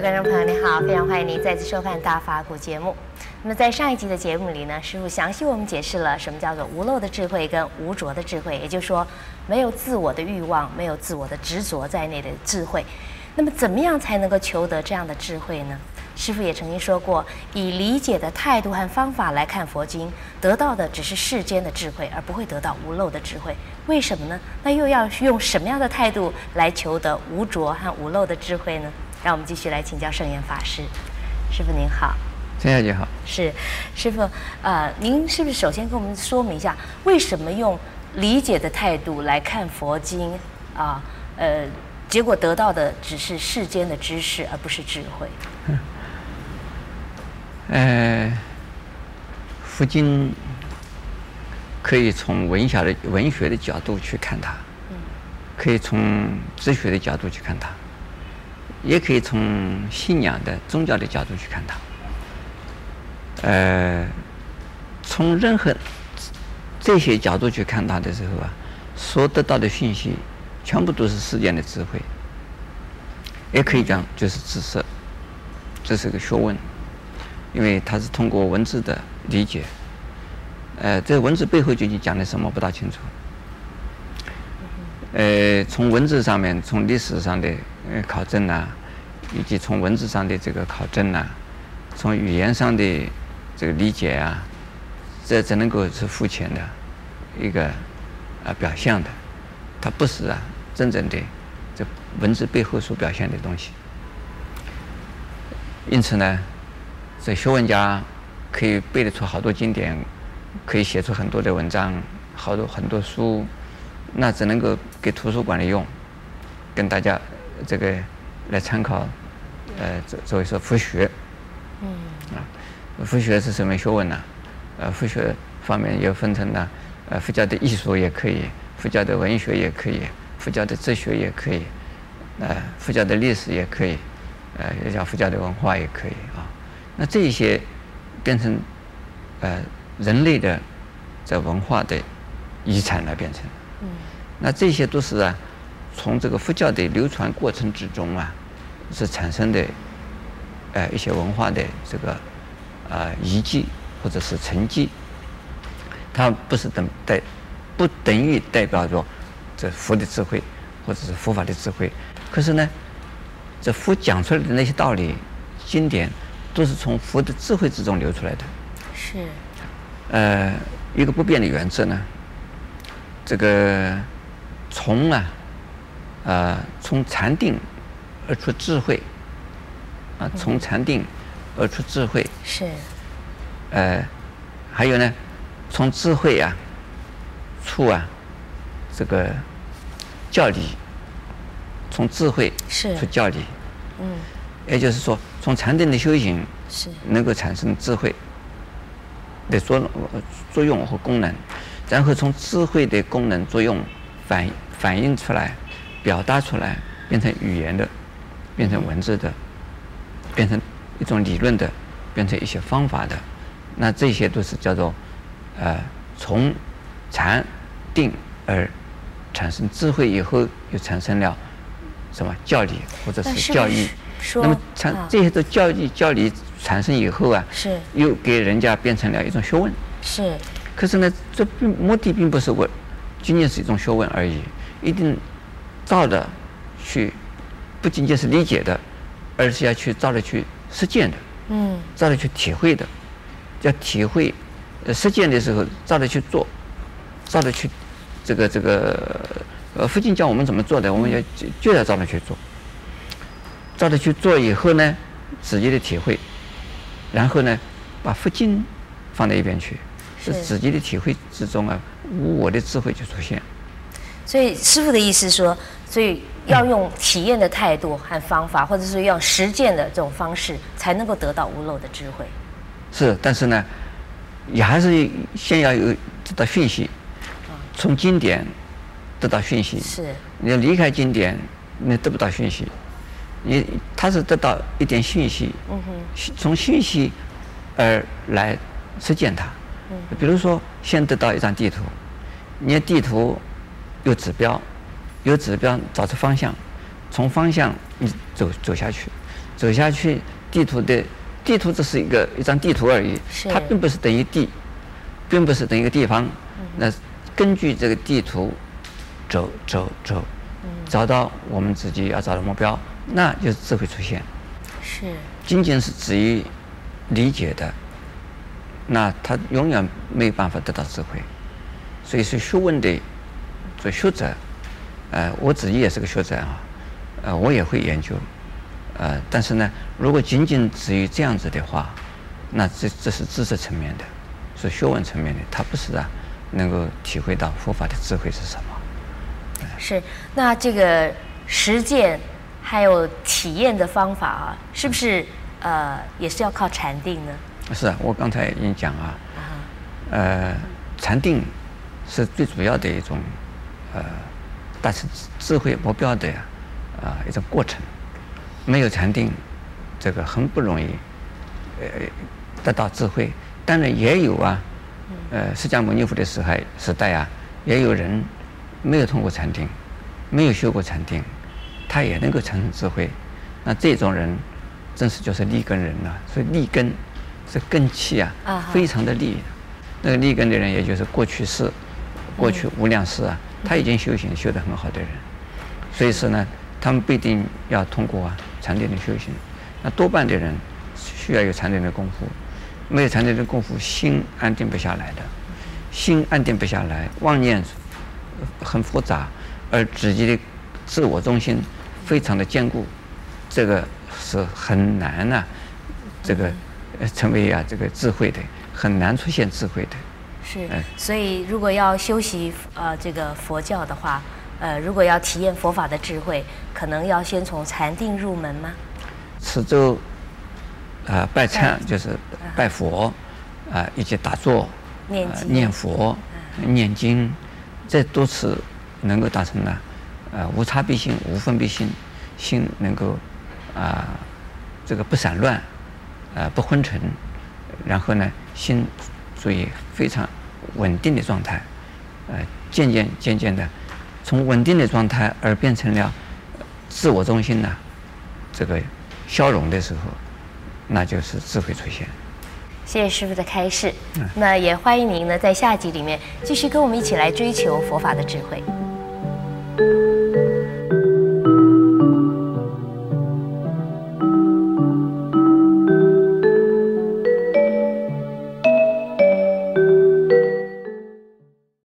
位观众朋友，你好，非常欢迎您再次收看《大法古》节目。那么在上一集的节目里呢，师父详细为我们解释了什么叫做无漏的智慧跟无着的智慧，也就是说，没有自我的欲望，没有自我的执着在内的智慧。那么怎么样才能够求得这样的智慧呢？师父也曾经说过，以理解的态度和方法来看佛经，得到的只是世间的智慧，而不会得到无漏的智慧。为什么呢？那又要用什么样的态度来求得无着和无漏的智慧呢？让我们继续来请教圣严法师。师父您好。陈小姐好。是，师父，您是不是首先跟我们说明一下，为什么用理解的态度来看佛经啊？结果得到的只是世间的知识，而不是智慧。佛经可以从文学的角度去看它，可以从哲学的角度去看它，也可以从信仰的宗教的角度去看它。从任何这些角度去看它的时候啊，所得到的讯息全部都是世间的智慧，也可以讲就是知识，这是个学问。因为它是通过文字的理解，这文字背后究竟讲的什么不大清楚。从文字上面，从历史上的考证啊，以及从文字上的这个考证啊，从语言上的这个理解啊，这只能够是肤浅的一个表象的，它不是真正的这文字背后所表现的东西。因此呢，这学问家可以背得出好多经典，可以写出很多的文章，很多书，那只能够给图书馆里用，跟大家这个来参考，作为说佛学。佛学是什么学问呢？佛学方面也分成了，佛教的艺术也可以，佛教的文学也可以，佛教的哲学也可以，佛教的历史也可以，也叫佛教的文化也可以啊。那这一些变成人类的在文化的遗产来变成，那这些都是从这个佛教的流传过程之中是产生的一些文化的这个遗迹或者是成绩，它不等于代表着这佛的智慧或者是佛法的智慧。可是呢，这佛讲出来的那些道理经典，都是从佛的智慧之中流出来的。是，一个不变的原则呢，这个从禅定而出智慧，从禅定而出智慧。是，还有呢，从智慧出这个教理，从智慧出教理。也就是说，从禅定的修行能够产生智慧的作用和功能，然后从智慧的功能作用反映出来，表达出来，变成语言的，变成文字的，变成一种理论的，变成一些方法的。那这些都是叫做从禅定而产生智慧以后，又产生了什么教理或者是教育。那么这些都教理产生以后又给人家变成了一种学问。是，可是呢，这目的并不是我仅仅是一种学问而已，一定照着去，不仅仅是理解的，而是要去照着去实践的，照着去体会的，要体会，实践的时候照着去做，照着去佛经教我们怎么做的，我们就要照着去做。照着去做以后呢，自己的体会，然后呢，把佛经放在一边去，是自己的体会之中无我的智慧就出现。所以师父的意思说，所以要用体验的态度和方法，或者是要实践的这种方式，才能够得到无漏的智慧。是，但是呢，也还是先要得到讯息，从经典得到讯息。是，你要离开经典，你得不到讯息。他是得到一点信息，从信息而来实践它。比如说，先得到一张地图，你的地图有指标，有指标找出方向，从方向你走下去，走下去，地图只是一张地图而已，它并不是等于地，并不是等于一个地方。那根据这个地图走，找到我们自己要找的目标，那就是智慧出现。是，仅仅是止于理解的，那他永远没有办法得到智慧。所以是学问的，做学者，我自己也是个学者啊，我也会研究，但是呢，如果仅仅止于这样子的话，那这是知识层面的，是学问层面的，它不是的，能够体会到佛法的智慧是什么。是，那这个实践还有体验的方法啊，是不是也是要靠禅定呢？是啊，我刚才已经讲啊，禅定是最主要的一种达成智慧目标的一种过程。没有禅定，这个很不容易得到智慧。当然也有啊，释迦牟尼佛的时代啊，也有人没有通过禅定，没有修过禅定，他也能够产生智慧。那这种人正是就是利根人了，所以利根这根气啊，非常的利。那个利根的人，也就是过去无量世啊，他已经修行修得很好的人，所以说呢，他们不一定要通过禅定的修行。那多半的人需要有禅定的功夫，没有禅定的功夫，心安定不下来的，心安定不下来，妄念很复杂，而自己的自我中心非常的坚固，这个是很难这个成为这个智慧的。很难出现智慧的，是，所以如果要修习这个佛教的话，如果要体验佛法的智慧，可能要先从禅定入门吗？持咒，拜忏就是拜佛，以及打坐、念佛、念经，这都是能够达成的，无差别心、无分别心，心能够这个不散乱，不昏沉，然后呢，心处于非常稳定的状态，渐渐的，从稳定的状态而变成了自我中心呢，这个消融的时候，那就是智慧出现。谢谢师父的开示，那也欢迎您呢在下集里面继续跟我们一起来追求佛法的智慧。